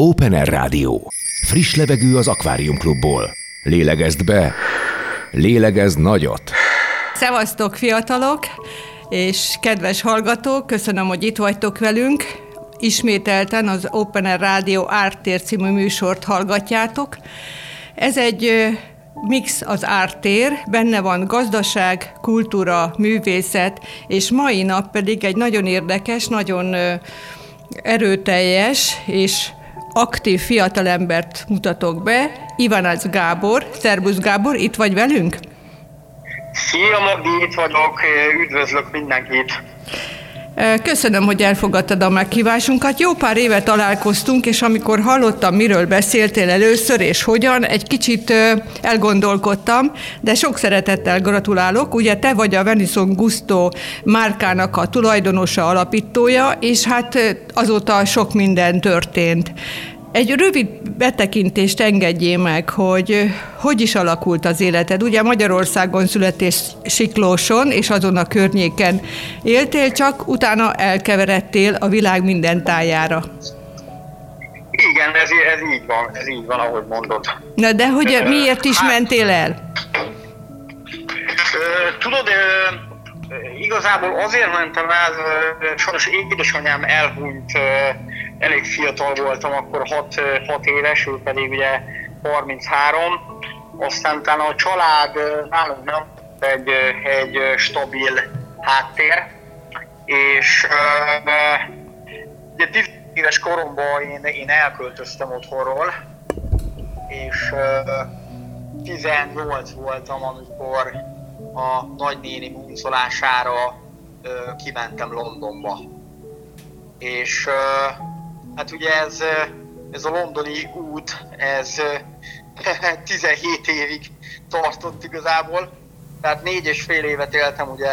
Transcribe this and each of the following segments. Open Air Rádió. Friss levegő az Akváriumklubból. Lélegezd be, lélegezd nagyot. Szevasztok fiatalok és kedves hallgatók, köszönöm, hogy itt vagytok velünk. Ismételten az Open Air Rádió Ártér című műsort hallgatjátok. Ez egy mix az Ártér, benne van gazdaság, kultúra, művészet, és mai nap pedig egy nagyon érdekes, nagyon erőteljes és aktív fiatalembert mutatok be, Ivanics Gábor. Szerbusz Gábor, itt vagy velünk? Szia Magdi, itt vagyok, üdvözlök mindenkit! Köszönöm, hogy elfogadtad a meghívásunkat. Jó pár éve találkoztunk, és amikor hallottam, miről beszéltél először és hogyan, egy kicsit elgondolkodtam, de sok szeretettel gratulálok. Ugye te vagy a Venison Gusto márkának a tulajdonosa, alapítója, és hát azóta sok minden történt. Egy rövid betekintést engedjél meg, hogy hogy is alakult az életed. Ugye Magyarországon Siklóson és azon a környéken éltél, csak utána elkeveredtél a világ minden tájára. Igen, ez így van, ahogy mondod. Na de hogy miért is mentél el? Tudod, igazából azért mentem el, sajnos édesanyám elhunyt, elég fiatal voltam, akkor 6 éves, ő pedig ugye 33, aztán utána a család nálunk nem egy stabil háttér, és ugye 10 éves koromban én elköltöztem otthonról, és 18 voltam, amikor a nagynéni munszolására kimentem Londonba. És hát ugye ez a londoni út, ez 17 évig tartott igazából, tehát 4,5 évet éltem ugye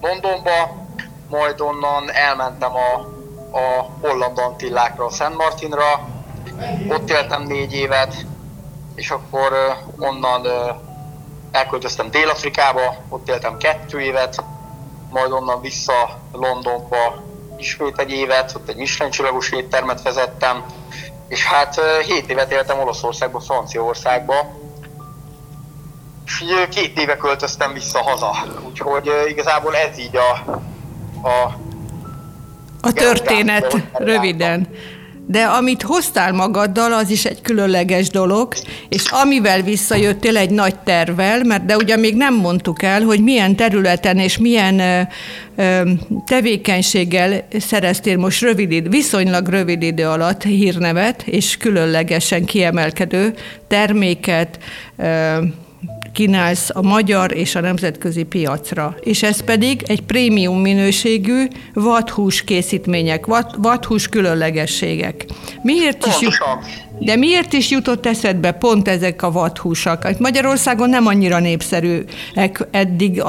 Londonba, majd onnan elmentem a holland Antillákra, a Saint-Martinra, ott éltem 4 évet, és akkor onnan elköltöztem Dél-Afrikába, ott éltem 2 évet, majd onnan vissza Londonba, ismét egy évet, ott egy Michelin csillagos éttermet vezettem, és hát 7 évet éltem Olaszországban, Franciaországban, és 2 éve költöztem vissza haza, úgyhogy igazából ez így a történet röviden. De amit hoztál magaddal, az is egy különleges dolog, és amivel visszajöttél egy nagy tervvel, mert de ugye még nem mondtuk el, hogy milyen területen és milyen tevékenységgel szereztél most viszonylag rövid idő alatt hírnevet, és különlegesen kiemelkedő terméket kínálsz a magyar és a nemzetközi piacra. És ez pedig egy prémium minőségű vadhús készítmények, vadhús különlegességek. Miért is jutott eszedbe pont ezek a vadhúsak? Magyarországon nem annyira népszerűek eddig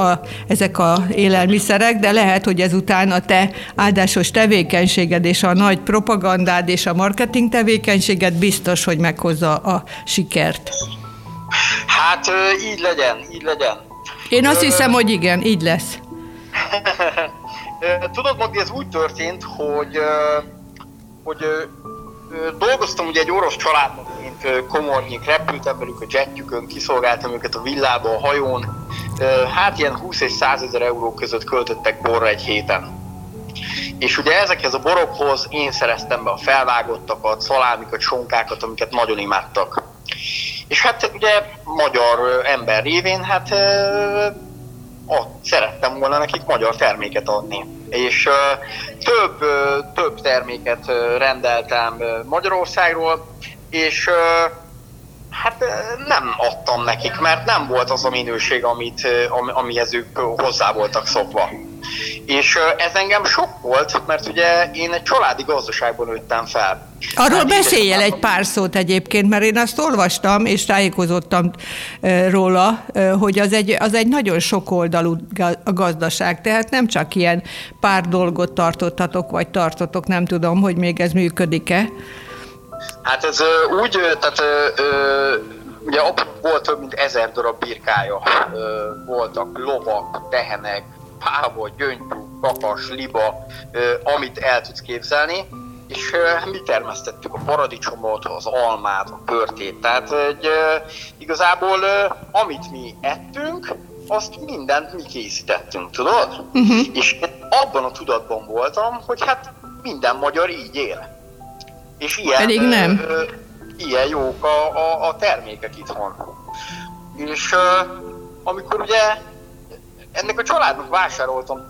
ezek a élelmiszerek, de lehet, hogy ezután a te áldásos tevékenységed és a nagy propagandád és a marketing tevékenységed biztos, hogy meghozza a sikert. Hát így legyen. Én azt hiszem, hogy igen, így lesz. Tudod, Magdi, ez úgy történt, hogy dolgoztam ugye egy orosz családnak, mint komornyik, repültem velük a jetjükön, kiszolgáltam őket a villába, a hajón. Hát ilyen 20 és 100 ezer euró között költöttek borra egy héten. És ugye ezekhez a borokhoz én szereztem be a felvágottakat, szalámikat, sonkákat, amiket nagyon imádtak. És hát ugye magyar ember révén, hát szerettem volna nekik magyar terméket adni. És több terméket rendeltem Magyarországról, és hát nem adtam nekik, mert nem volt az a minőség, amihez ők hozzá voltak szokva. És ez engem sok volt, mert ugye én egy családi gazdaságban nőttem fel. Arról beszéljél egy pár szót egyébként, mert én azt olvastam és tájékozottam róla, hogy az egy nagyon sokoldalú gazdaság, tehát nem csak ilyen pár dolgot tartottatok, nem tudom, hogy még ez működik-e. Hát ez úgy, tehát ugye volt több mint 1000 darab birkája, voltak lovak, tehenek, páva, gyöngybú, kakas, liba, amit el tudsz képzelni, és mi termesztettük a paradicsomot, az almát, a pörtét, tehát igazából amit mi ettünk, azt mindent mi készítettünk, tudod? Uh-huh. És abban a tudatban voltam, hogy hát minden magyar így él. És ilyen jók a termékek itthon. És amikor ugye ennek a családnak vásároltam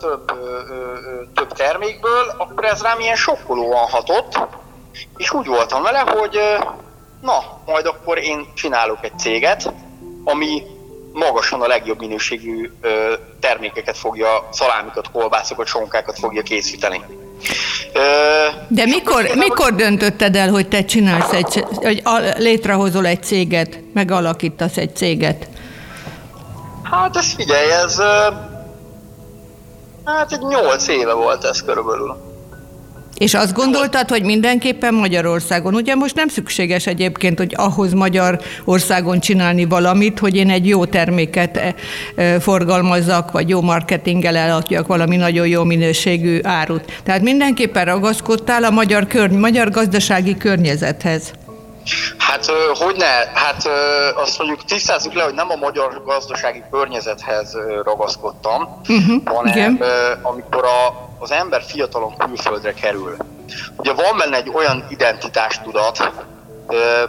több termékből, akkor ez rám ilyen sokkolóan hatott, és úgy voltam vele, hogy na, majd akkor én csinálok egy céget, ami magasan a legjobb minőségű termékeket fogja, szalámikat, kolbászokat, sonkákat fogja készíteni. De mikor döntötted el, hogy te csinálsz hogy létrehozol egy céget, megalakítasz egy céget? Hát ez figyelj, egy 8 éve volt ez körülbelül. És azt gondoltad, hogy mindenképpen Magyarországon, ugye most nem szükséges egyébként, hogy ahhoz Magyarországon csinálni valamit, hogy én egy jó terméket forgalmazzak, vagy jó marketinggel eladjak valami nagyon jó minőségű árut. Tehát mindenképpen ragaszkodtál a magyar gazdasági környezethez. Hát hogyne, azt mondjuk tisztázzuk le, hogy nem a magyar gazdasági környezethez ragaszkodtam, hanem amikor az ember fiatalon külföldre kerül. Ugye van benne egy olyan identitástudat,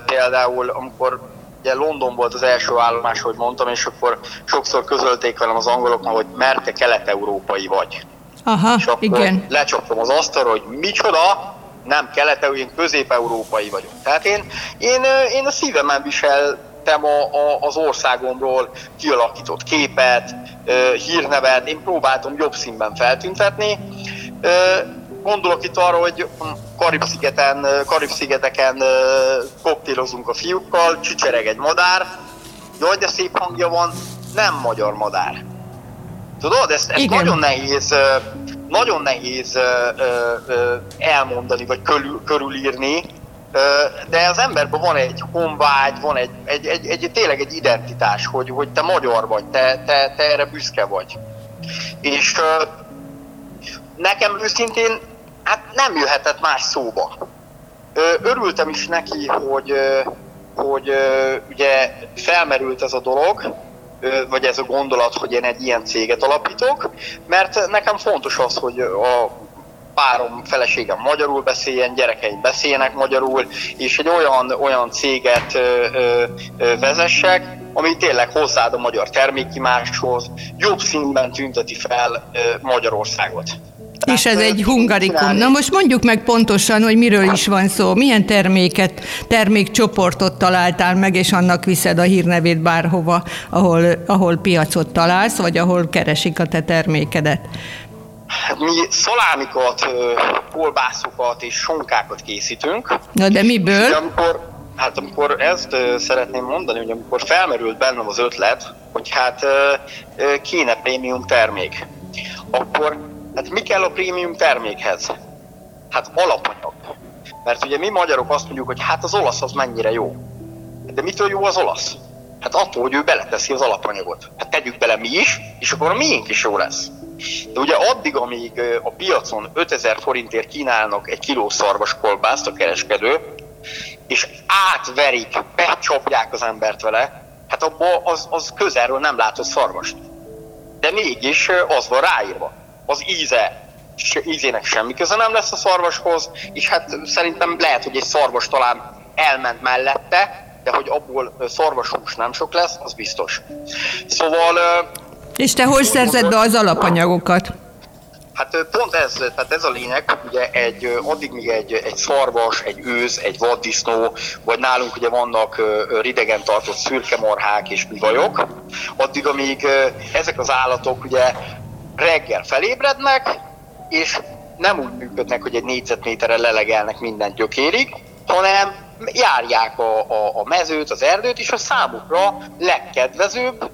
például amikor ugye London volt az első állomás, hogy mondtam, és akkor sokszor közölték velem az angoloknak, hogy mert te kelet-európai vagy. Aha, és akkor lecsaptam az asztalra, hogy micsoda, nem kelet-európai, én közép-európai vagyok. Tehát én a szívemen viseltem az országomról kialakított képet, hírnevet, én próbáltam jobb színben feltüntetni. Gondolok itt arra, hogy Karib-szigeteken koktélozunk a fiúkkal, csicsereg egy madár, jaj, de szép hangja van, nem magyar madár. Tudod, ez nagyon nehéz elmondani, vagy körülírni, de az emberben van egy honvágy, van egy tényleg egy identitás, hogy te magyar vagy, te erre büszke vagy. És nekem őszintén hát nem jöhetett más szóba. Örültem is neki, hogy ugye felmerült ez a dolog, vagy ez a gondolat, hogy én egy ilyen céget alapítok, mert nekem fontos az, hogy a párom, feleségem magyarul beszéljen, gyerekeim beszéljenek magyarul, és egy olyan céget vezessek, ami tényleg hozzáad a magyar termékimáshoz, jobb színben tünteti fel Magyarországot. És ez egy hungarikum. Na most mondjuk meg pontosan, hogy miről is van szó. Milyen termékcsoportot találtál meg, és annak viszed a hírnevét bárhova, ahol piacot találsz, vagy ahol keresik a te termékedet? Mi szalámikat, kolbászokat és sonkákat készítünk. Na de miből? Amikor ezt szeretném mondani, hogy amikor felmerült bennem az ötlet, hogy hát kéne prémium termék, akkor hát mi kell a prémium termékhez? Hát alapanyag. Mert ugye mi magyarok azt mondjuk, hogy hát az olasz az mennyire jó. De mitől jó az olasz? Hát attól, hogy ő beleteszi az alapanyagot. Hát tegyük bele mi is, és akkor a miénk is jó lesz. De ugye addig, amíg a piacon 5000 forintért kínálnak egy kiló szarvaskolbászt a kereskedő, és átverik, becsapják az embert vele, hát abban az közelről nem látod szarvast. De mégis az van ráírva. Az ízének semmi köze nem lesz a szarvashoz, és hát szerintem lehet, hogy egy szarvas talán elment mellette, de hogy abból szarvashús nem sok lesz, az biztos. Szóval... És te hol szerzed be az alapanyagokat? Hát pont ez, tehát ez a lényeg, ugye addig még egy szarvas, egy őz, egy vaddisznó, vagy nálunk ugye vannak ridegen tartott szürkemarhák és bivajok, addig amíg ezek az állatok ugye reggel felébrednek, és nem úgy működnek, hogy egy négyzetméterre lelegelnek minden gyökérig, hanem járják a mezőt, az erdőt, és a számukra legkedvezőbb,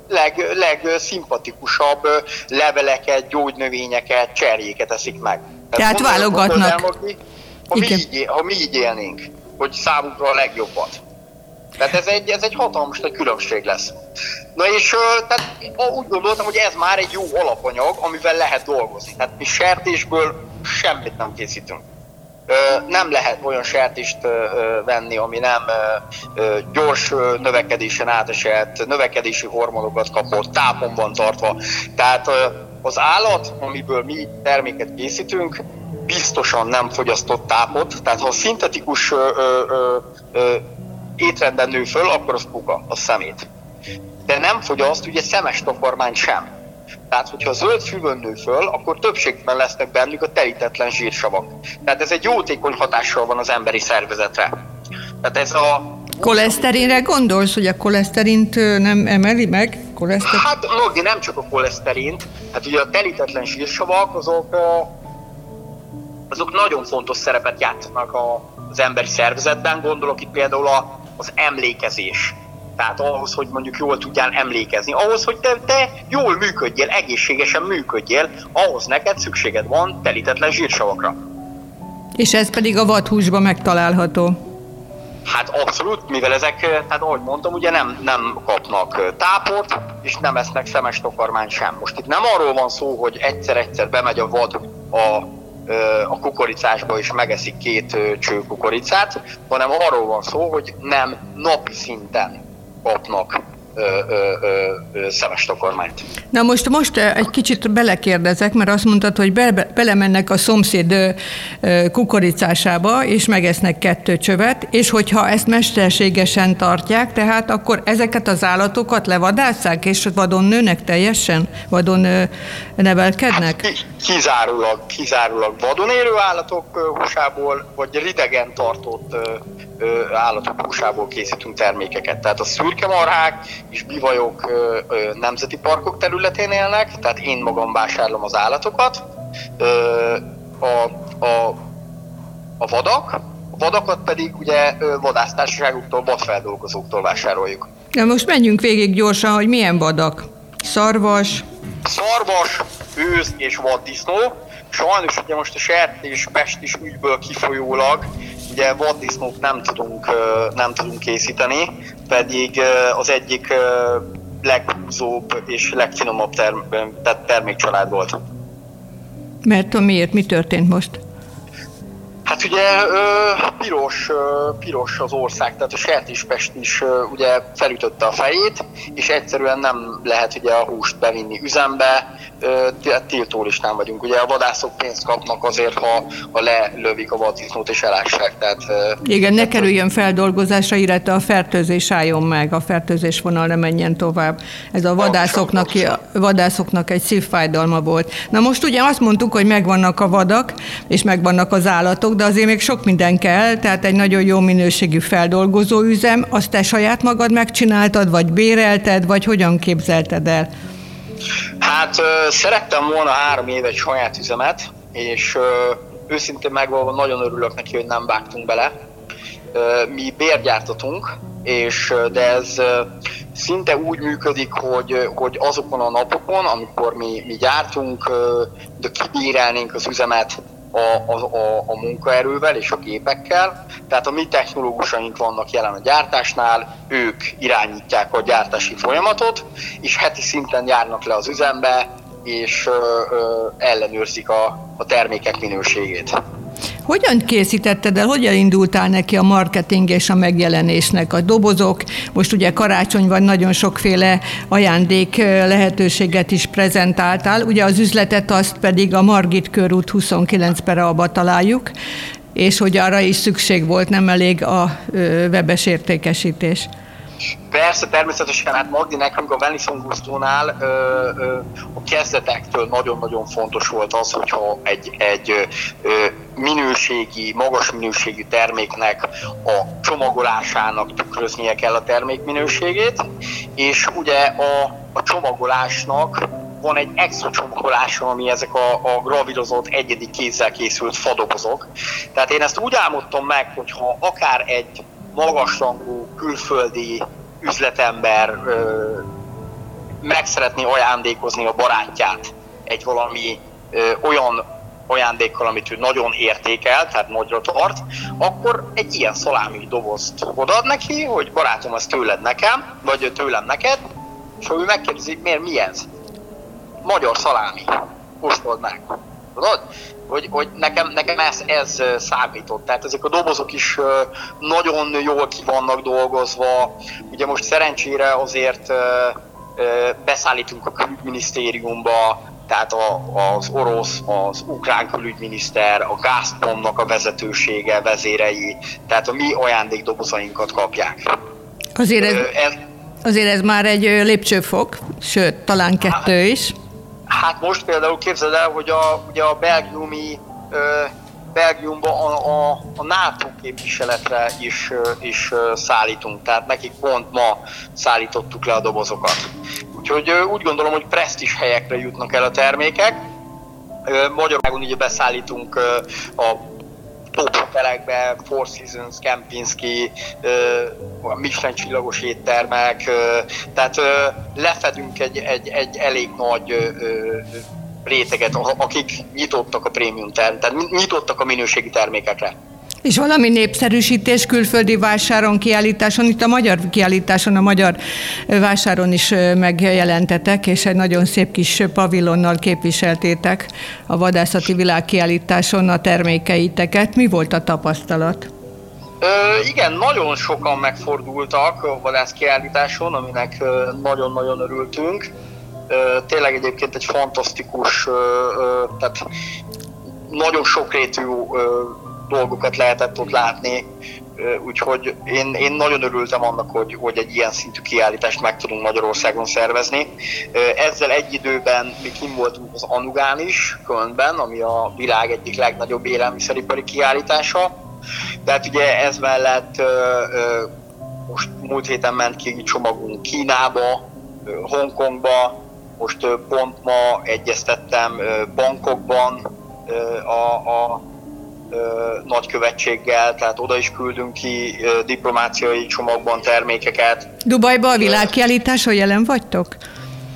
legszimpatikusabb leveleket, gyógynövényeket, cserjéket eszik meg. Tehát válogatnak. Ha mi így élnénk, hogy számukra a legjobbat. Tehát ez egy hatalmas nagy különbség lesz. Na és tehát úgy gondoltam, hogy ez már egy jó alapanyag, amivel lehet dolgozni. Tehát mi sertésből semmit nem készítünk. Nem lehet olyan sertést venni, ami nem gyors növekedésen átesett, növekedési hormonokat kapott, tápon van tartva. Tehát az állat, amiből mi terméket készítünk, biztosan nem fogyasztott tápot, tehát ha szintetikus étrenden nő föl, akkor az puka, az szemét. De nem fogyaszt ugye szemes takarmányt sem. Tehát, hogyha zöld füvön nő föl, akkor többségben lesznek bennük a terítetlen zsírsavak. Tehát ez egy jótékony hatással van az emberi szervezetre. Tehát ez a... Koleszterinre gondolsz, hogy a koleszterint nem emeli meg? Koleszterin? Hát, Nordi, nem csak a koleszterint. Hát ugye a terítetlen zsírsavak, azok nagyon fontos szerepet játszanak az emberi szervezetben. Gondolok itt például az emlékezés. Tehát ahhoz, hogy mondjuk jól tudjál emlékezni, ahhoz, hogy te jól működjél, egészségesen működjél, ahhoz neked szükséged van telítetlen zsírsavakra. És ez pedig a vadhúsban megtalálható? Hát abszolút, mivel ezek, hát ahogy mondtam, ugye nem kapnak tápot, és nem esznek szemes takarmányt sem. Most itt nem arról van szó, hogy egyszer-egyszer bemegy a vad a kukoricásba és megeszik 2 cső kukoricát, hanem arról van szó, hogy nem napi szinten kapnak szemes takarmányt. Na most egy kicsit belekérdezek, mert azt mondtad, hogy belemennek a szomszéd kukoricásába, és megesznek 2 csövet, és hogyha ezt mesterségesen tartják, tehát akkor ezeket az állatokat levadásszák, és vadon nőnek teljesen? Vadon nevelkednek? Hát kizárólag vadon élő állatok húsából, vagy ridegen tartott állatok húsából készítünk termékeket. Tehát a szürkemarhák és bivajok nemzeti parkok területén élnek, tehát én magam vásárlom az állatokat. A vadakat pedig ugye vadásztársaságoktól, vadfeldolgozóktól vásároljuk. Na most menjünk végig gyorsan, hogy milyen vadak. Szarvas, őz és vaddisznó. Sajnos ugye most a sertés-pestis ügyből kifolyólag ugye vaddisznót nem tudunk készíteni, pedig az egyik leghúzóbb és legfinomabb termékcsalád volt. Mert miért? Mi történt most? Hát ugye piros az ország, tehát a sertéspest is ugye felütötte a fejét, és egyszerűen nem lehet ugye a húst bevinni üzembe, tiltólistán vagyunk. Ugye a vadászok pénzt kapnak azért, ha lelövik a vaddisznót és elássák. Tehát, igen, ne kerüljön feldolgozásra, illetve a fertőzés álljon meg, a fertőzés vonal ne menjen tovább. Ez a vadászoknak egy szívfájdalma volt. Na most ugye azt mondtuk, hogy megvannak a vadak, és megvannak az állatok, de azért még sok minden kell, tehát egy nagyon jó minőségű feldolgozó üzem, azt te saját magad megcsináltad, vagy bérelted, vagy hogyan képzelted el? Hát szerettem volna 3 évet saját üzemet, és őszintén megvalóan nagyon örülök neki, hogy nem vágtunk bele. Mi bérgyártatunk, de ez szinte úgy működik, hogy azokon a napokon, amikor mi gyártunk, de kibírálnénk az üzemet a munkaerővel és a gépekkel. Tehát a mi technológusaink vannak jelen a gyártásnál, ők irányítják a gyártási folyamatot, és heti szinten járnak le az üzembe, és ellenőrzik a termékek minőségét. Hogyan készítetted el, hogyan indultál neki a marketing és a megjelenésnek? A dobozok, most ugye karácsony van, nagyon sokféle ajándék lehetőséget is prezentáltál, ugye az üzletet azt pedig a Margit körút 29-ben találjuk, és hogy arra is szükség volt, nem elég a webes értékesítés. Persze, természetesen, hát Magdi, nekünk a Venison Gustónál a kezdetektől nagyon-nagyon fontos volt az, hogyha egy minőségi, magas minőségű terméknek a csomagolásának tükröznie kell a termék minőségét, és ugye a csomagolásnak van egy extra csomagolása, ami ezek a gravírozott, egyedi kézzel készült fadobozok. Tehát én ezt úgy álmodtam meg, hogyha akár egy magasrangú külföldi üzletember meg szeretné ajándékozni a barátját egy valami olyan ajándékkal, amit ő nagyon értékel, tehát nagyra tart, akkor egy ilyen szalámi dobozt odaad neki, hogy barátom, ez tőled nekem, vagy tőlem neked, és ha ő megkérdezi, miért mi ez? Magyar szalámi, kóstold meg. tudod? Hogy nekem ez számított. Tehát ezek a dobozok is nagyon jól ki vannak dolgozva. Ugye most szerencsére azért beszállítunk a külügyminisztériumba, tehát az orosz, az ukrán külügyminiszter, a Gazpromnak a vezetősége, vezérei, tehát a mi ajándékdobozainkat kapják. Azért ez már egy lépcsőfok, sőt, talán kettő is. Hát most például képzeld el, hogy ugye a Belgiumban a NATO képviseletre is szállítunk, tehát nekik pont ma szállítottuk le a dobozokat. Úgyhogy úgy gondolom, hogy presztízs helyekre jutnak el a termékek. Magyarországon ugye beszállítunk a top hotelekbe, Four Seasons, Kempinski, Michelin csillagos éttermek, tehát lefedünk egy elég nagy réteget, akik nyitottak a prémium tehát nyitottak a minőségi termékekre. És valami népszerűsítés külföldi vásáron, kiállításon, itt a magyar kiállításon, a magyar vásáron is megjelentetek, és egy nagyon szép kis pavilonnal képviseltétek a vadászati világkiállításon a termékeiteket. Mi volt a tapasztalat? Igen, nagyon sokan megfordultak a vadászkiállításon, aminek nagyon-nagyon örültünk. Tényleg egyébként egy fantasztikus, tehát nagyon sokrétű dolgokat lehetett ott látni, úgyhogy én nagyon örültem annak, hogy egy ilyen szintű kiállítást meg tudunk Magyarországon szervezni. Ezzel egy időben mi kint voltunk az Anugán is, Kölnben, ami a világ egyik legnagyobb élelmiszeripari kiállítása. Tehát ugye ez mellett most múlt héten ment ki csomagunk Kínába, Hongkongba, most pont ma egyeztettem Bangkokban a nagykövetséggel, tehát oda is küldünk ki diplomáciai csomagban termékeket. Dubajban a világkiállításon jelen vagytok?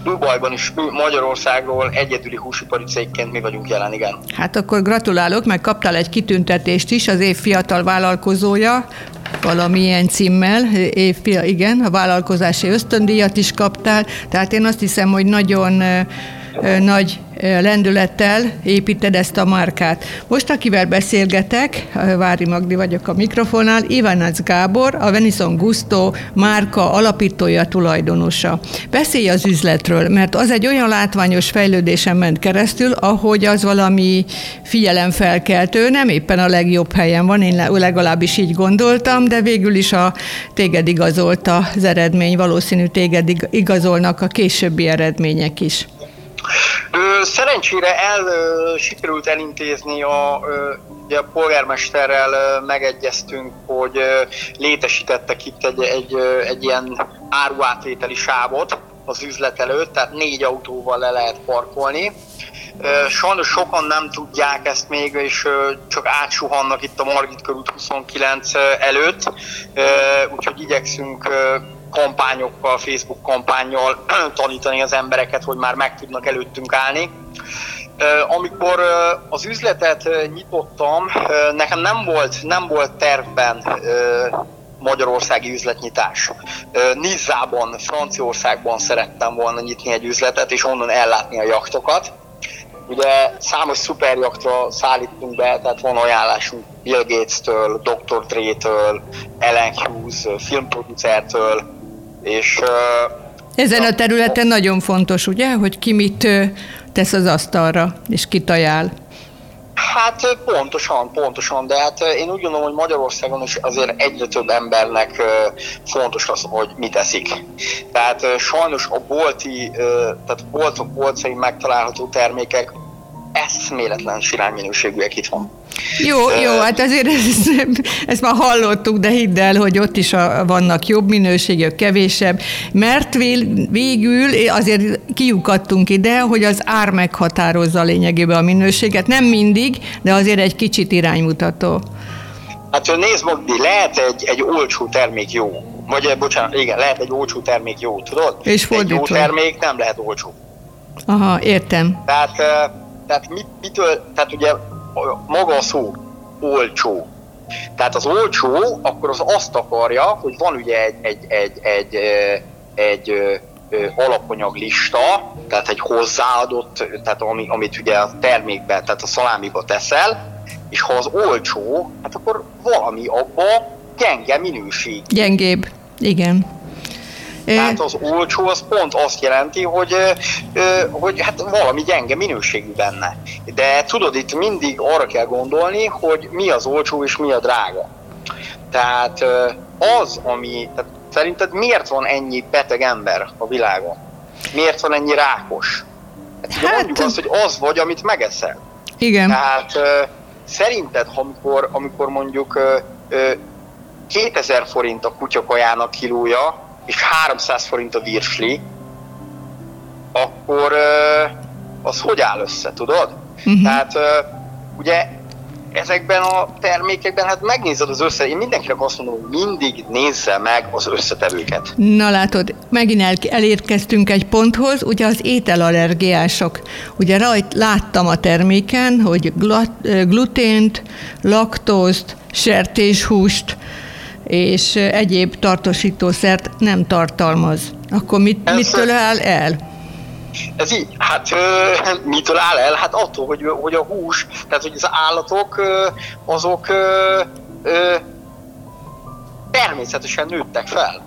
Dubajban is, Magyarországról egyedüli húsipari cégként mi vagyunk jelen, igen. Hát akkor gratulálok, meg kaptál egy kitüntetést is, az év fiatal vállalkozója, valamilyen címmel, igen, a vállalkozási ösztöndíjat is kaptál, tehát én azt hiszem, hogy nagyon nagy lendülettel építed ezt a márkát. Most akivel beszélgetek, Vári Magdi vagyok a mikrofonnál, Ivanics Gábor, a Venison Gusto márka alapítója, tulajdonosa. Beszélj az üzletről, mert az egy olyan látványos fejlődésen ment keresztül, ahogy az valami figyelemfelkeltő, nem éppen a legjobb helyen van, én legalábbis így gondoltam, de végül is téged igazolt az eredmény, valószínű téged igazolnak a későbbi eredmények is. Szerencsére sikerült elintézni, ugye a polgármesterrel megegyeztünk, hogy létesítettek itt egy ilyen áruátvételi sávot az üzlet előtt, tehát 4 autóval le lehet parkolni. Sajnos sokan nem tudják ezt még, és csak átsuhannak itt a Margit körút 29 előtt, úgyhogy igyekszünk kampányokkal, Facebook kampánnyal tanítani az embereket, hogy már meg tudnak előttünk állni. Amikor az üzletet nyitottam, nekem nem volt tervben magyarországi üzletnyitás. Nizzában, Franciaországban szerettem volna nyitni egy üzletet, és onnan ellátni a jachtokat. Ugye számos szuperjaktra szállítunk be, tehát van ajánlásunk Bill Gates-től, Dr. Dre-től, Ellen Hughes filmproducertől, és... Ezen a területen nagyon fontos, ugye, hogy ki mit tesz az asztalra, és kit ajánl. Hát pontosan, de hát én úgy gondolom, hogy Magyarországon is azért egyre több embernek fontos az, hogy mit eszik. Tehát sajnos a boltokban megtalálható termékek eszméletlen sirányminőségűek itthon. Jó, hát azért ezt már hallottuk, de hidd el, hogy ott is vannak jobb minőségek, kevésebb, mert végül azért kijukadtunk ide, hogy az ár meghatározza lényegében a minőséget, nem mindig, de azért egy kicsit iránymutató. Hát nézd Magdi, lehet egy olcsó termék jó, vagy lehet egy olcsó termék jó, tudod? És fordítva. Egy jó termék nem lehet olcsó. Aha, értem. Tehát mitől, tehát ugye maga a szó olcsó. Tehát az olcsó, akkor az azt akarja, hogy van ugye egy alapanyag lista, tehát egy hozzáadott, tehát amit ugye a termékbe, tehát a szalámiba teszel, és ha az olcsó, hát akkor valami abba gyenge minőség. Gyengébb, igen. Tehát az olcsó az pont azt jelenti, hogy hát valami gyenge minőségű benne. De tudod, itt mindig arra kell gondolni, hogy mi az olcsó és mi a drága. Tehát az, ami... Tehát szerinted miért van ennyi beteg ember a világon? Miért van ennyi rákos? Hát mondjuk azt, hogy az vagy, amit megeszel. Igen. Tehát szerinted, amikor mondjuk 2000 forint a kutyakajának kilója, és 300 forint a virsli, akkor az hogy áll össze, tudod? Uh-huh. Tehát ugye ezekben a termékekben, hát megnézed az össze. Én mindenkinek azt mondom, hogy mindig nézze meg az összetevőket. Na látod, megint elérkeztünk egy ponthoz, ugye az ételallergiások. Ugye láttam a terméken, hogy glutént, laktózt, sertéshúst, és egyéb tartósítószert nem tartalmaz. Akkor mitől áll el? Ez így, hát mitől áll el? Hát attól, hogy a hús, tehát hogy az állatok, azok természetesen nőttek fel.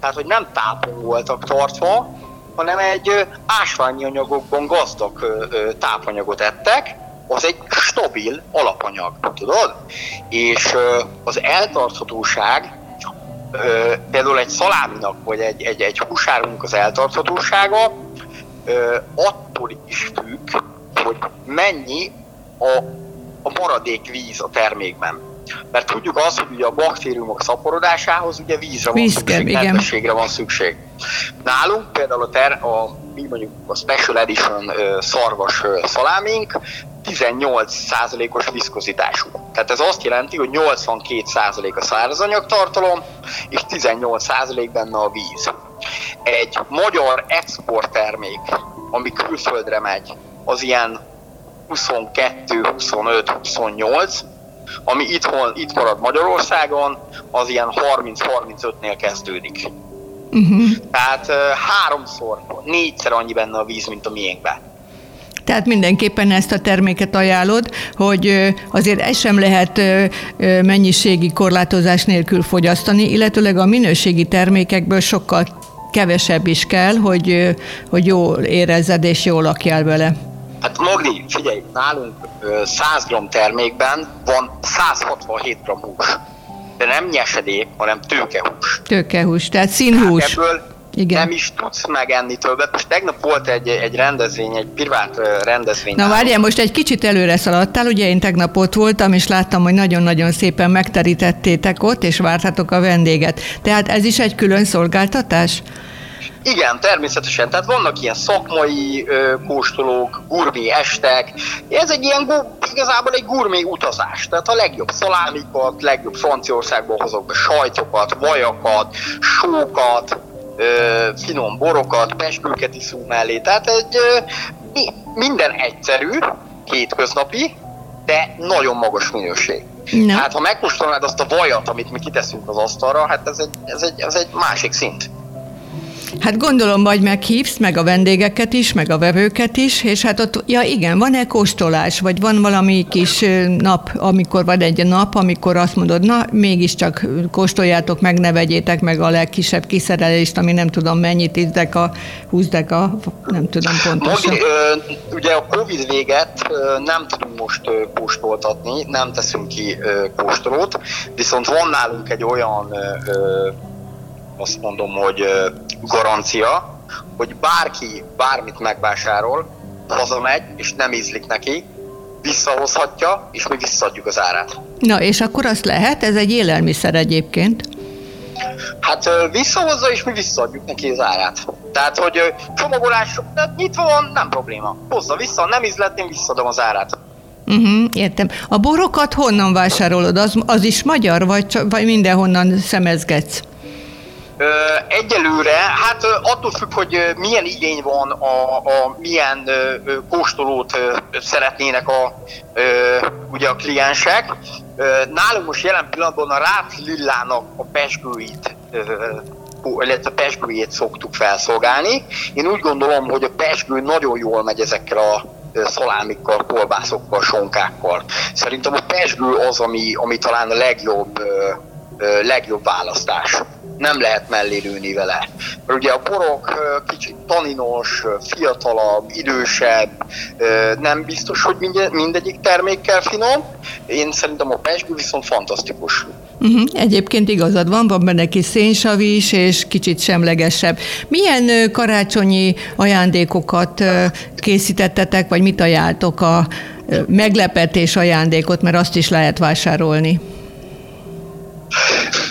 Tehát, hogy nem tápon voltak tartva, hanem egy ásványi anyagokban gazdag tápanyagot ettek, az egy stabil alapanyag, tudod? És az eltarthatóság, például egy szaláminak, vagy egy húsárunknak az eltarthatósága attól is függ, hogy mennyi a maradék víz a termékben. Mert tudjuk azt, hogy ugye a baktériumok szaporodásához ugye vízre van szükség, nedvességre van szükség. Nálunk például mi mondjuk a Special Edition szarvas szalámink 18%-os viszkozitású. Tehát ez azt jelenti, hogy 82% a szárazanyag tartalom, és 18% benne a víz. Egy magyar exporttermék, ami külföldre megy, az ilyen 22-25-28, ami itt marad Magyarországon, az ilyen 30-35-nél kezdődik. Uh-huh. Tehát 3-4-szer annyi benne a víz, mint a miénkben. Tehát mindenképpen ezt a terméket ajánlod, hogy azért ez sem lehet mennyiségi korlátozás nélkül fogyasztani, illetőleg a minőségi termékekből sokkal kevesebb is kell, hogy jól érezzed és jól lakjál vele. Hát Magdi, figyelj, nálunk 100 g termékben van 167 g hús. De nem nyesedék, hanem tőkehús. Tőkehús, tehát színhús. Hát ebből igen. Nem is tudsz megenni többet. Most tegnap volt egy rendezvény, egy privát rendezvény. Na várjál, most egy kicsit előre szaladtál, ugye én tegnap ott voltam, és láttam, hogy nagyon-nagyon szépen megterítettétek ott, és vártátok a vendéget. Tehát ez is egy külön szolgáltatás? Igen, természetesen. Tehát vannak ilyen szakmai kóstolók, gurmé estek. Ez egy ilyen igazából egy gurmé utazás. Tehát a legjobb szalámikat, legjobb Franciaországból hozok be sajtokat, vajakat, sókat, finom borokat, peskőket iszú mellé. Tehát minden egyszerű, hétköznapi, de nagyon magas minőség. No. Hát ha megkóstolnád azt a vajat, amit mi kiteszünk az asztalra, hát ez egy másik szint. Hát gondolom, majd meghívsz, meg a vendégeket is, meg a vevőket is, és hát ott, ja igen, van-e kóstolás, vagy van valami kis nap, amikor van egy nap, amikor azt mondod, na, mégiscsak kóstoljátok meg, ne vegyétek meg a legkisebb kiszerelést, ami nem tudom mennyit, 10 deka, 20 deka, nem tudom pontosan. Most, ugye a Covid véget nem tudunk most kóstoltatni, nem teszünk ki kóstolót, viszont van nálunk egy olyan, azt mondom, hogy garancia, hogy bárki bármit megvásárol, hazamegy, és nem ízlik neki, visszahozhatja, és mi visszaadjuk az árát. Na, és akkor azt lehet? Ez egy élelmiszer egyébként. Hát visszahozza, és mi visszaadjuk neki az árát. Tehát, hogy csomagolás, nyitva van, nem probléma. Hozza vissza, nem ízlet, én visszaadom az árát. Uh-huh, értem. A borokat honnan vásárolod? Az is magyar, vagy mindenhonnan szemezgetsz? Egyelőre, hát attól függ, hogy milyen igény van, milyen kóstolót szeretnének ugye a kliensek. Nálunk most jelen pillanatban a Rát Lillának a pezsgőit Krakó, illetve pezsgőjét szoktuk felszolgálni. Én úgy gondolom, hogy a pezsgő nagyon jól megy ezekkel a szalámikkal, kolbászokkal, sonkákkal. Szerintem a pezsgő az, ami talán a legjobb választás. Nem lehet mellélőni vele. Mert ugye a borok kicsit taninos, fiatalabb, idősebb, nem biztos, hogy mindegyik termékkel finom. Én szerintem a pezsgő viszont fantasztikus. Uh-huh. Egyébként igazad van benne kis szénsav is, és kicsit semlegesebb. Milyen karácsonyi ajándékokat készítettetek, vagy mit ajánltok a meglepetés ajándékot, mert azt is lehet vásárolni?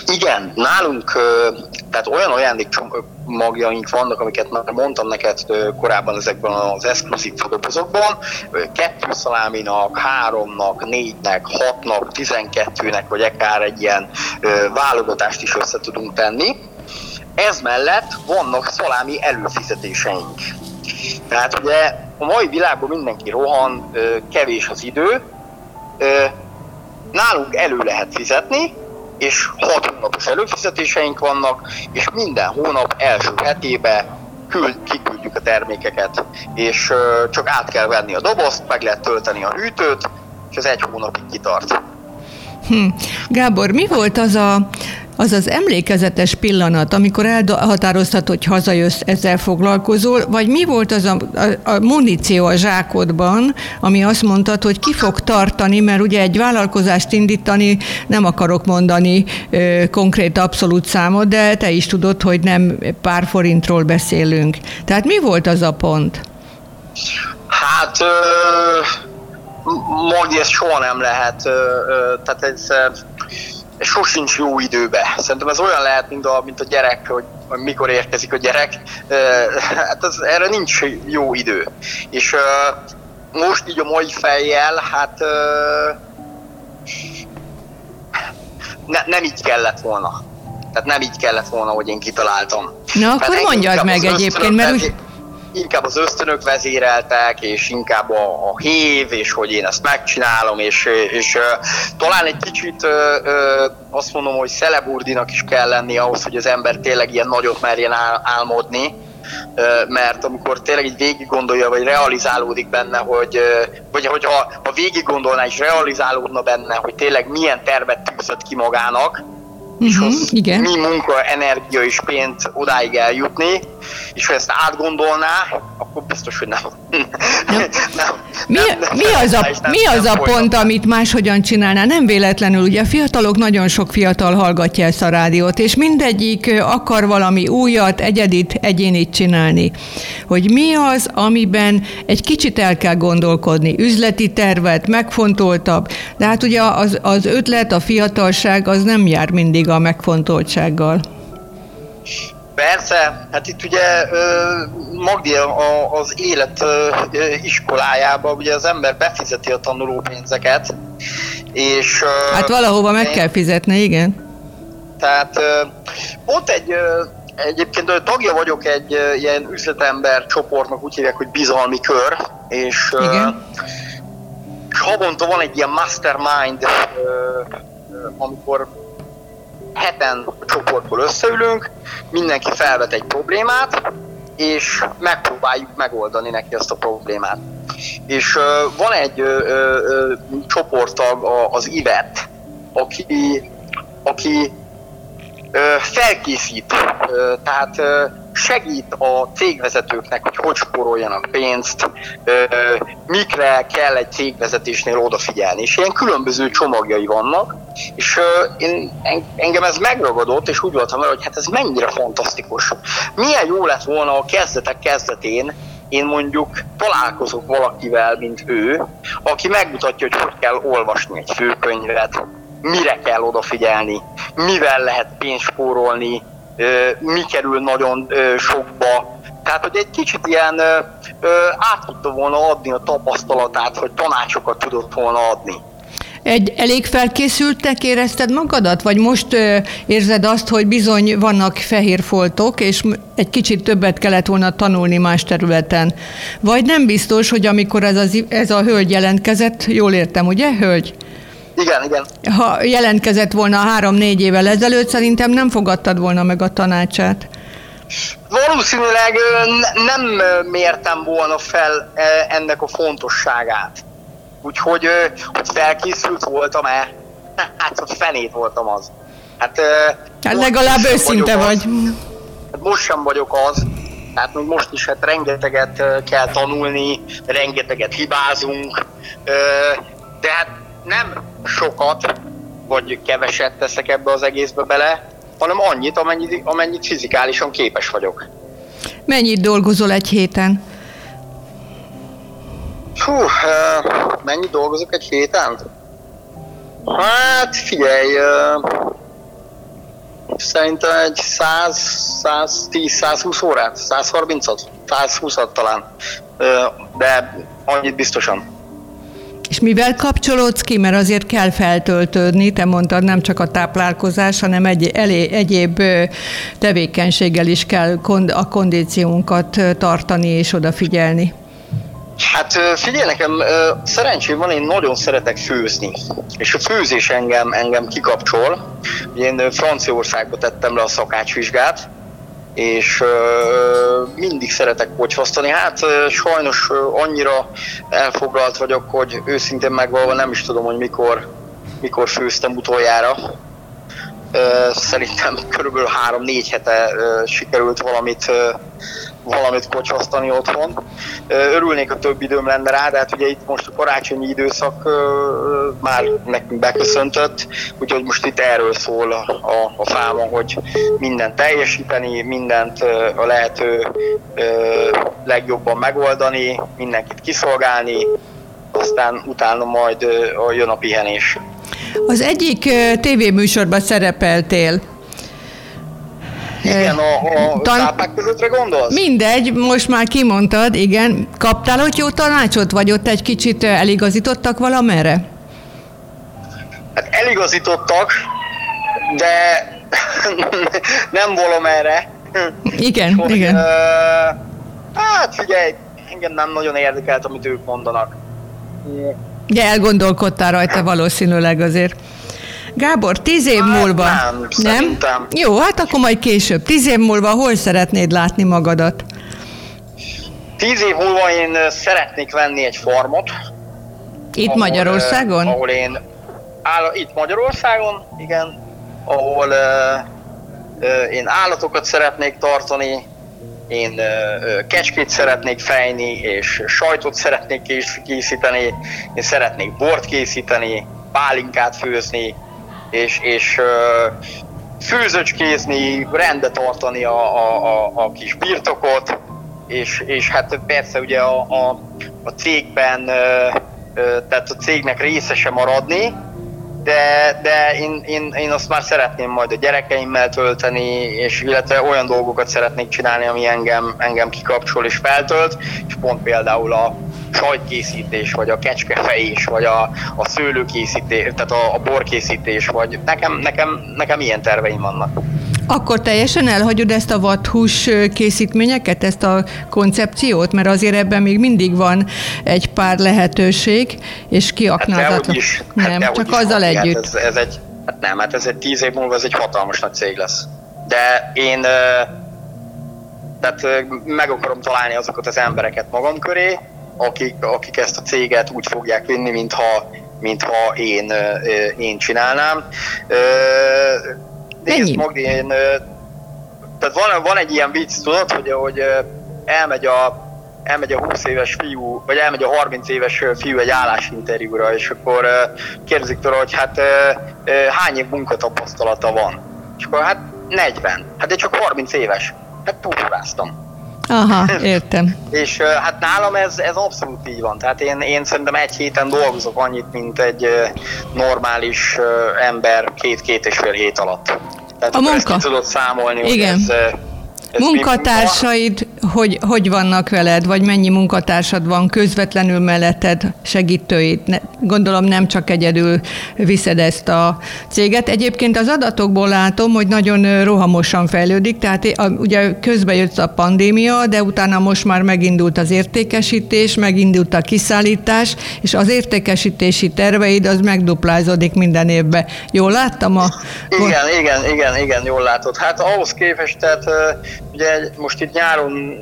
Igen, nálunk tehát olyan ajándékcsomagjaink vannak, amiket már mondtam neked korábban ezekben az exkluzív dobozokban, 2 szaláminak, 3-nak, 4-nek, 6-nak, 12-nek, vagy akár egy ilyen válogatást is össze tudunk tenni. Ez mellett vannak szalámi előfizetéseink. Tehát ugye a mai világban mindenki rohan, kevés az idő, nálunk elő lehet fizetni, és 6 hónapos előfizetéseink vannak, és minden hónap első hetébe kiküldjük a termékeket, és csak át kell venni a dobozt, meg lehet tölteni a hűtőt, és ez 1 hónapig kitart. Gábor, mi volt az emlékezetes pillanat, amikor elhatároztad, hogy hazajössz, ezzel foglalkozol, vagy mi volt az a muníció a zsákodban, ami azt mondtad, hogy ki fog tartani, mert ugye egy vállalkozást indítani, nem akarok mondani konkrét abszolút számot, de te is tudod, hogy nem pár forintról beszélünk. Tehát mi volt az a pont? Hát... Magdi, ez soha nem lehet, tehát ez sosincs jó időbe. Szerintem ez olyan lehet, mint a gyerek, hogy mikor érkezik a gyerek. Hát erre nincs jó idő. És most így a mai fejjel, hát nem így kellett volna. Tehát nem így kellett volna, hogy én kitaláltam. Na, akkor mondjad meg egyébként, mert úgy... Inkább az ösztönök vezéreltek, és inkább a hív, és hogy én ezt megcsinálom, és talán egy kicsit azt mondom, hogy szeleburdinak is kell lenni ahhoz, hogy az ember tényleg ilyen nagyot merjen álmodni, mert amikor tényleg így végig gondolja, vagy realizálódik benne, vagy hogyha végig gondolná, és realizálódna benne, hogy tényleg milyen tervet tűzött ki magának, és az mi munka, energia és pénz odáig eljutni, és ha ezt átgondolná, akkor biztos, hogy Mi az a pont, amit máshogyan csinálná? Nem véletlenül, ugye a fiatalok, nagyon sok fiatal hallgatja ezt a rádiót, és mindegyik akar valami újat, egyedit, egyénit csinálni. Hogy mi az, amiben egy kicsit el kell gondolkodni, üzleti tervet, megfontoltabb, de hát ugye az ötlet, a fiatalság az nem jár mindig a megfontoltsággal. Persze, hát itt ugye Magdi az élet iskolájában ugye az ember befizeti a tanulópénzeket, és... Hát valahova meg kell fizetni, igen. Tehát ott egyébként tagja vagyok egy ilyen üzletember csoportnak, úgy hívják, hogy bizalmi kör, és havonta van egy ilyen mastermind, amikor 7-en csoportból összeülünk, mindenki felvet egy problémát, és megpróbáljuk megoldani neki ezt a problémát. És van egy csoporttag, az Ivett, aki felkészít, tehát segít a cégvezetőknek, hogy spóroljanak pénzt, mikre kell egy cégvezetésnél odafigyelni. És ilyen különböző csomagjai vannak, és engem ez megragadott, és úgy voltam vele, hogy hát ez mennyire fantasztikus. Milyen jó lett volna a kezdetek kezdetén, én mondjuk találkozok valakivel, mint ő, aki megmutatja, hogy kell olvasni egy főkönyvet, mire kell odafigyelni, mivel lehet pénzt spórolni, mi kerül nagyon sokba. Tehát, hogy egy kicsit ilyen át tudta volna adni a tapasztalatát, vagy tanácsokat tudott volna adni. Elég felkészültnek érezted magadat? Vagy most érzed azt, hogy bizony vannak fehér foltok, és egy kicsit többet kellett volna tanulni más területen? Vagy nem biztos, hogy amikor ez a hölgy jelentkezett, jól értem, ugye, hölgy? Igen, igen. Ha jelentkezett volna 3-4 évvel ezelőtt, szerintem nem fogadtad volna meg a tanácsát. Valószínűleg nem mértem volna fel ennek a fontosságát. Úgyhogy felkészült voltam-e? Hát a fenét voltam az. Hát legalább őszinte vagy. Hát most sem vagyok az. Tehát még most is hát rengeteget kell tanulni, rengeteget hibázunk. De hát nem sokat, vagy keveset teszek ebbe az egészbe bele, hanem annyit, amennyit fizikálisan képes vagyok. Mennyit dolgozol egy héten? Hú, mennyit dolgozok egy héten? Hát figyelj, szerintem egy 110-120 órát, 130-at, 120-at talán, de annyit biztosan. És mivel kapcsolódsz ki? Mert azért kell feltöltődni, te mondtad, nem csak a táplálkozás, hanem egyéb tevékenységgel is kell a kondíciónkat tartani és odafigyelni. Hát figyelj, nekem szerencsém van, én nagyon szeretek főzni, és a főzés engem kikapcsol. Én Franciaországba tettem le a szakácsvizsgát, és mindig szeretek kocsvasztani. Hát sajnos annyira elfoglalt vagyok, hogy őszintén megvalva nem is tudom, hogy mikor főztem utoljára. Szerintem körülbelül 3-4 hete sikerült valamit kocsvasztani otthon. Örülnék, ha több időm lenne rá, de hát ugye itt most a karácsonyi időszak már nekünk beköszöntött, úgyhogy most itt erről szól a fáma, hogy mindent teljesíteni, mindent a lehető legjobban megoldani, mindenkit kiszolgálni, aztán utána majd jön a pihenés. Az egyik tévéműsorban szerepeltél. Igen, a tápák közöttre gondolsz? Mindegy, most már kimondtad, igen. Kaptál ott jó tanácsot, vagy ott egy kicsit eligazítottak valamerre? Hát eligazítottak, de nem valamerre. Igen, hogy, igen. Hát figyelj, engem nem nagyon érdekelt, amit ők mondanak. Ugye elgondolkodtál rajta valószínűleg azért. Gábor, 10 év múlva... Nem, szerintem. Jó, hát akkor majd később. 10 év múlva hol szeretnéd látni magadat? 10 év múlva én szeretnék venni egy farmot. Itt ahol, Magyarországon? Ahol én... Itt Magyarországon, igen. Ahol én állatokat szeretnék tartani, én kecskét szeretnék fejni, és sajtot szeretnék készíteni, én szeretnék bort készíteni, pálinkát főzni, és főzöcskézni, rendbe tartani a kis birtokot, és hát persze ugye a cégben, tehát a cégnek része se maradni, de én azt már szeretném majd a gyerekeimmel tölteni, és illetve olyan dolgokat szeretnék csinálni, ami engem kikapcsol és feltölt, és pont például a sajtkészítés, vagy a kecskefejés, vagy a szőlőkészítés, tehát a borkészítés, vagy nekem ilyen terveim vannak. Akkor teljesen elhagyod ezt a vadhús készítményeket, ezt a koncepciót? Mert azért ebben még mindig van egy pár lehetőség, és kiaknázatlan. Hát nem, csak azzal együtt. Hát ez egy 10 év múlva ez egy hatalmas nagy cég lesz. De én tehát meg akarom találni azokat az embereket magam köré, akik ezt a céget úgy fogják vinni, mintha én csinálnám. Nézd, Magdi, tehát van egy ilyen vicc, tudod, hogy elmegy a 20 éves fiú, vagy elmegy a 30 éves fiú egy állásinterjúra, és akkor kérdezik tőle, hogy hát hány év munkatapasztalata van. És akkor hát 40, hát én csak 30 éves, hát túlóráztam. Aha, értem. És hát nálam ez abszolút így van. Tehát én szerintem egy héten dolgozok annyit, mint egy normális ember 2-2,5 hét alatt. Tehát a munka. Ezt ki tudod számolni, igen. Hogy ez munkatársaid hogy vannak veled, vagy mennyi munkatársad van közvetlenül melletted, segítőid? Gondolom nem csak egyedül viszed ezt a céget. Egyébként az adatokból látom, hogy nagyon rohamosan fejlődik, tehát ugye közben jött a pandémia, de utána most már megindult az értékesítés, megindult a kiszállítás, és az értékesítési terveid az megduplázódik minden évben. Jól láttam? Igen, jól látod. Hát ahhoz képest, tehát ugye most itt nyáron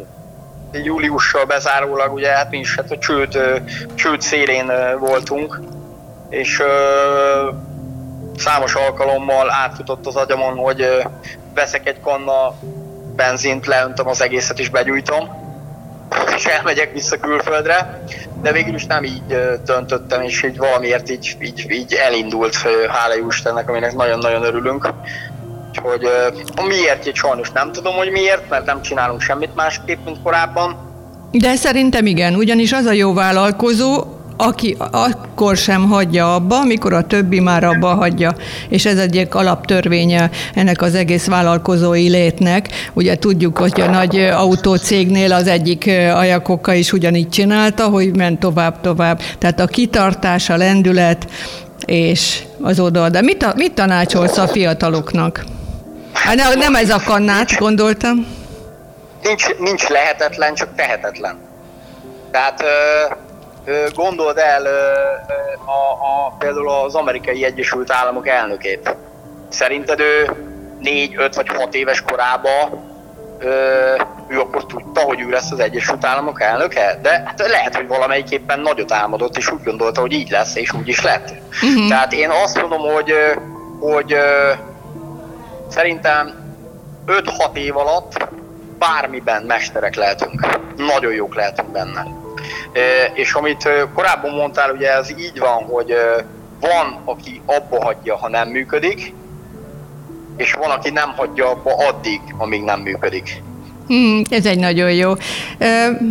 júliussal bezárólag, ugye hát mi is hát a csőd szélén voltunk, és számos alkalommal átfutott az agyamon, hogy veszek egy kanna benzint, leöntöm az egészet és begyújtom, és elmegyek vissza külföldre, de végül is nem így döntöttem, és így valamiért így elindult, hála jó Istennek, aminek nagyon-nagyon örülünk. Úgyhogy miért, így sajnos nem tudom, hogy miért, mert nem csinálunk semmit másképp, mint korábban. De szerintem igen, ugyanis az a jó vállalkozó, aki akkor sem hagyja abba, amikor a többi már abba hagyja. És ez egy alaptörvénye ennek az egész vállalkozói létnek. Ugye tudjuk, hogy a nagy autócégnél az egyik ajakoka is ugyanígy csinálta, hogy ment tovább. Tehát a kitartás, a lendület és az oda. De mit tanácsolsz a fiataloknak? Hát nem ez a kannát, gondoltam. Nincs lehetetlen, csak tehetetlen. Tehát... Gondold el például az Amerikai Egyesült Államok elnökét. Szerinted ő 4, 5 vagy 6 éves korában ő akkor tudta, hogy ő lesz az Egyesült Államok elnöke? De hát lehet, hogy valamelyik éppen nagyot álmodott, és úgy gondolta, hogy így lesz, és úgy is lett. Uh-huh. Tehát én azt mondom, hogy szerintem 5-6 év alatt bármiben mesterek lehetünk. Nagyon jók lehetünk benne. És amit korábban mondtál, ugye ez így van, hogy van, aki abba hagyja, ha nem működik, és van, aki nem hagyja abba addig, amíg nem működik. Ez egy nagyon jó.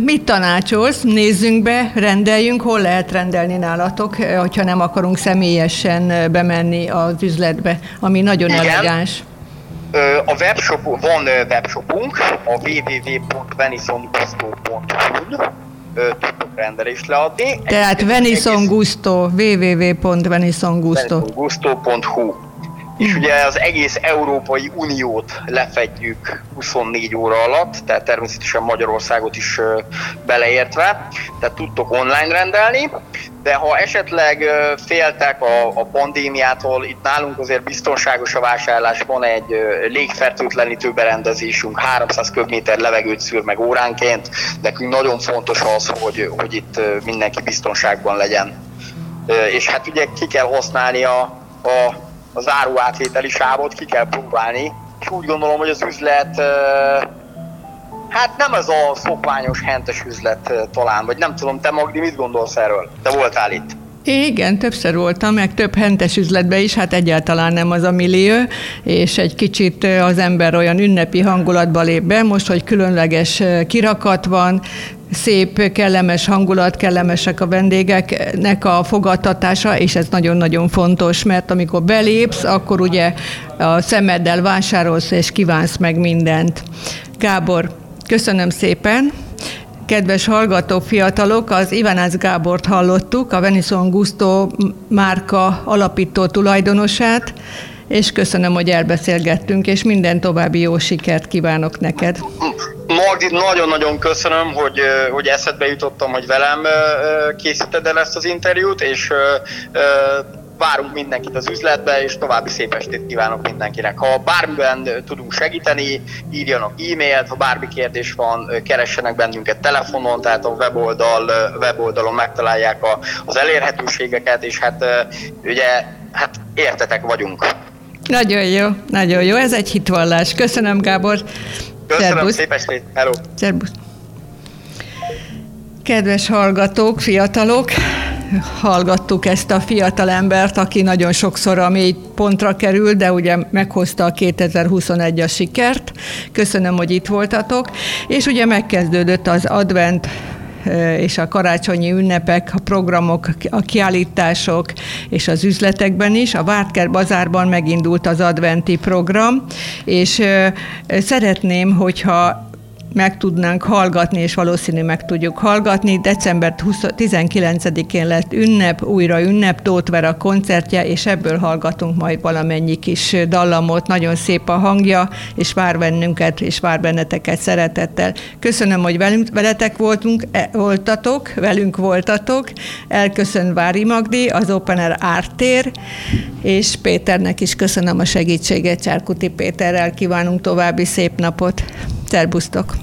Mit tanácsolsz? Nézzünk be, rendeljünk, hol lehet rendelni nálatok, hogyha nem akarunk személyesen bemenni az üzletbe, ami nagyon elegáns. A webshop, van webshopunk, a www.venisongusto.hu-n tudtok rendelést leadni. Tehát Venison Gusto, www.venisongusto.hu. És ugye az egész Európai Uniót lefedjük 24 óra alatt, tehát természetesen Magyarországot is beleértve, tehát tudtok online rendelni, de ha esetleg féltek a pandémiától, itt nálunk azért biztonságos a vásárlás, van egy légfertőtlenítő berendezésünk, 300 köbméter levegőt szűr meg óránként, nekünk nagyon fontos az, hogy itt mindenki biztonságban legyen. És hát ugye ki kell használni az áruátvételi sávot, ki kell próbálni, és úgy gondolom, hogy az üzlet, hát nem ez a szokványos hentes üzlet talán, vagy nem tudom, te Magdi, mit gondolsz erről? Te voltál itt. Igen, többször voltam, meg több hentes üzletben is, hát egyáltalán nem az a millió, és egy kicsit az ember olyan ünnepi hangulatba lép be, most, hogy különleges kirakat van, szép, kellemes hangulat, kellemesek a vendégeknek a fogadtatása, és ez nagyon-nagyon fontos, mert amikor belépsz, akkor ugye a szemeddel vásárolsz, és kívánsz meg mindent. Gábor, köszönöm szépen! Kedves hallgató fiatalok, az Ivanics Gábort hallottuk, a Venison Gusto márka alapító tulajdonosát, és köszönöm, hogy elbeszélgettünk, és minden további jó sikert kívánok neked. Margit, nagyon-nagyon köszönöm, hogy eszedbe jutottam, hogy velem készíted el ezt az interjút, és várunk mindenkit az üzletbe, és további szép estét kívánok mindenkinek. Ha bármiben tudunk segíteni, írjanak e-mailt, ha bármi kérdés van, keressenek bennünket telefonon, tehát a weboldalon megtalálják az elérhetőségeket, és hát ugye, hát értetek vagyunk. Nagyon jó, ez egy hitvallás. Köszönöm, Gábor. Köszönöm, szép estét, hello. Szerbusz. Kedves hallgatók, fiatalok, hallgattuk ezt a fiatalembert, aki nagyon sokszor a mély pontra kerül, de ugye meghozta a 2021-es sikert. Köszönöm, hogy itt voltatok. És ugye megkezdődött az advent és a karácsonyi ünnepek, a programok, a kiállítások és az üzletekben is. A Vártker bazárban megindult az adventi program, és szeretném, hogyha meg tudnánk hallgatni, és valószínű meg tudjuk hallgatni. December 19-én lett újra ünnep, Tóthver a koncertje, és ebből hallgatunk majd valamennyi kis dallamot. Nagyon szép a hangja, és vár bennünket, és vár benneteket szeretettel. Köszönöm, hogy velünk voltatok. Elköszön Vári Magdi, az Open Air Ártér, és Péternek is köszönöm a segítséget. Csárkuti Péterrel kívánunk további szép napot. Szerbusztok!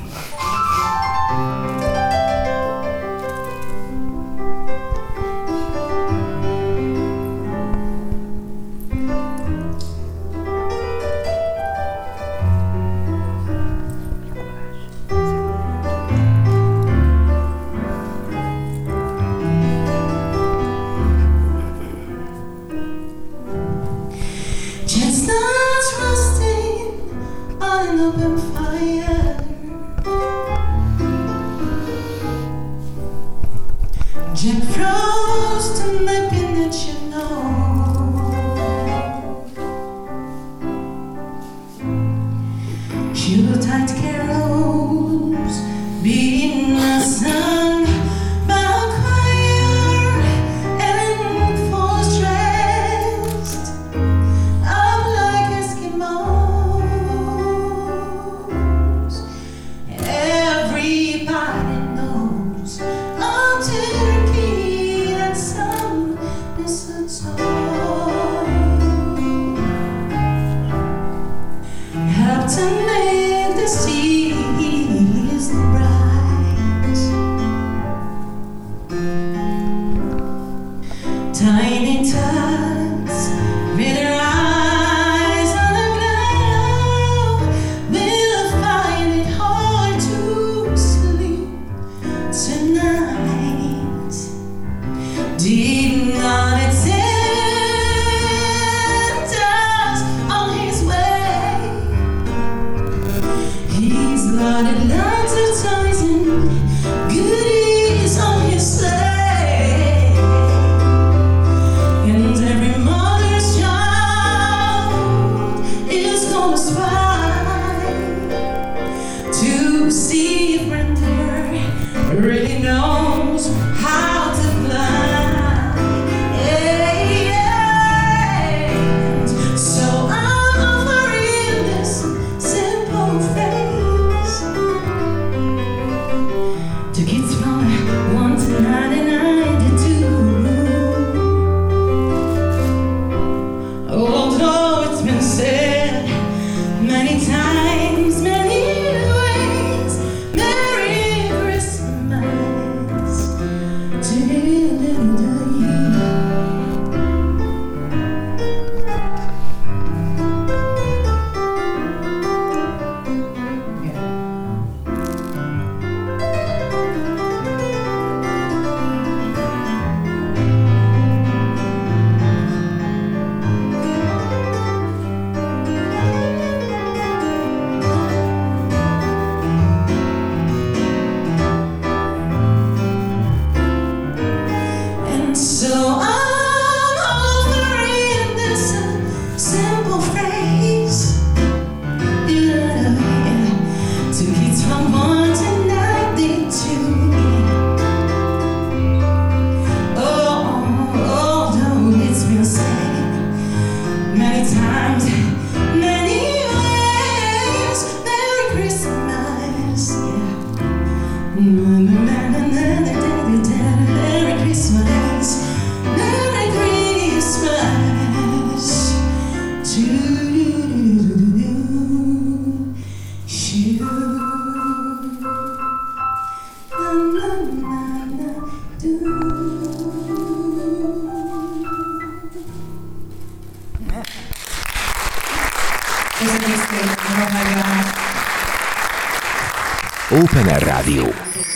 Open Air Rádió.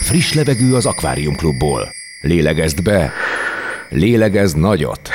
Friss levegő az Akvárium Klubból. Lélegezd be, lélegezd nagyot!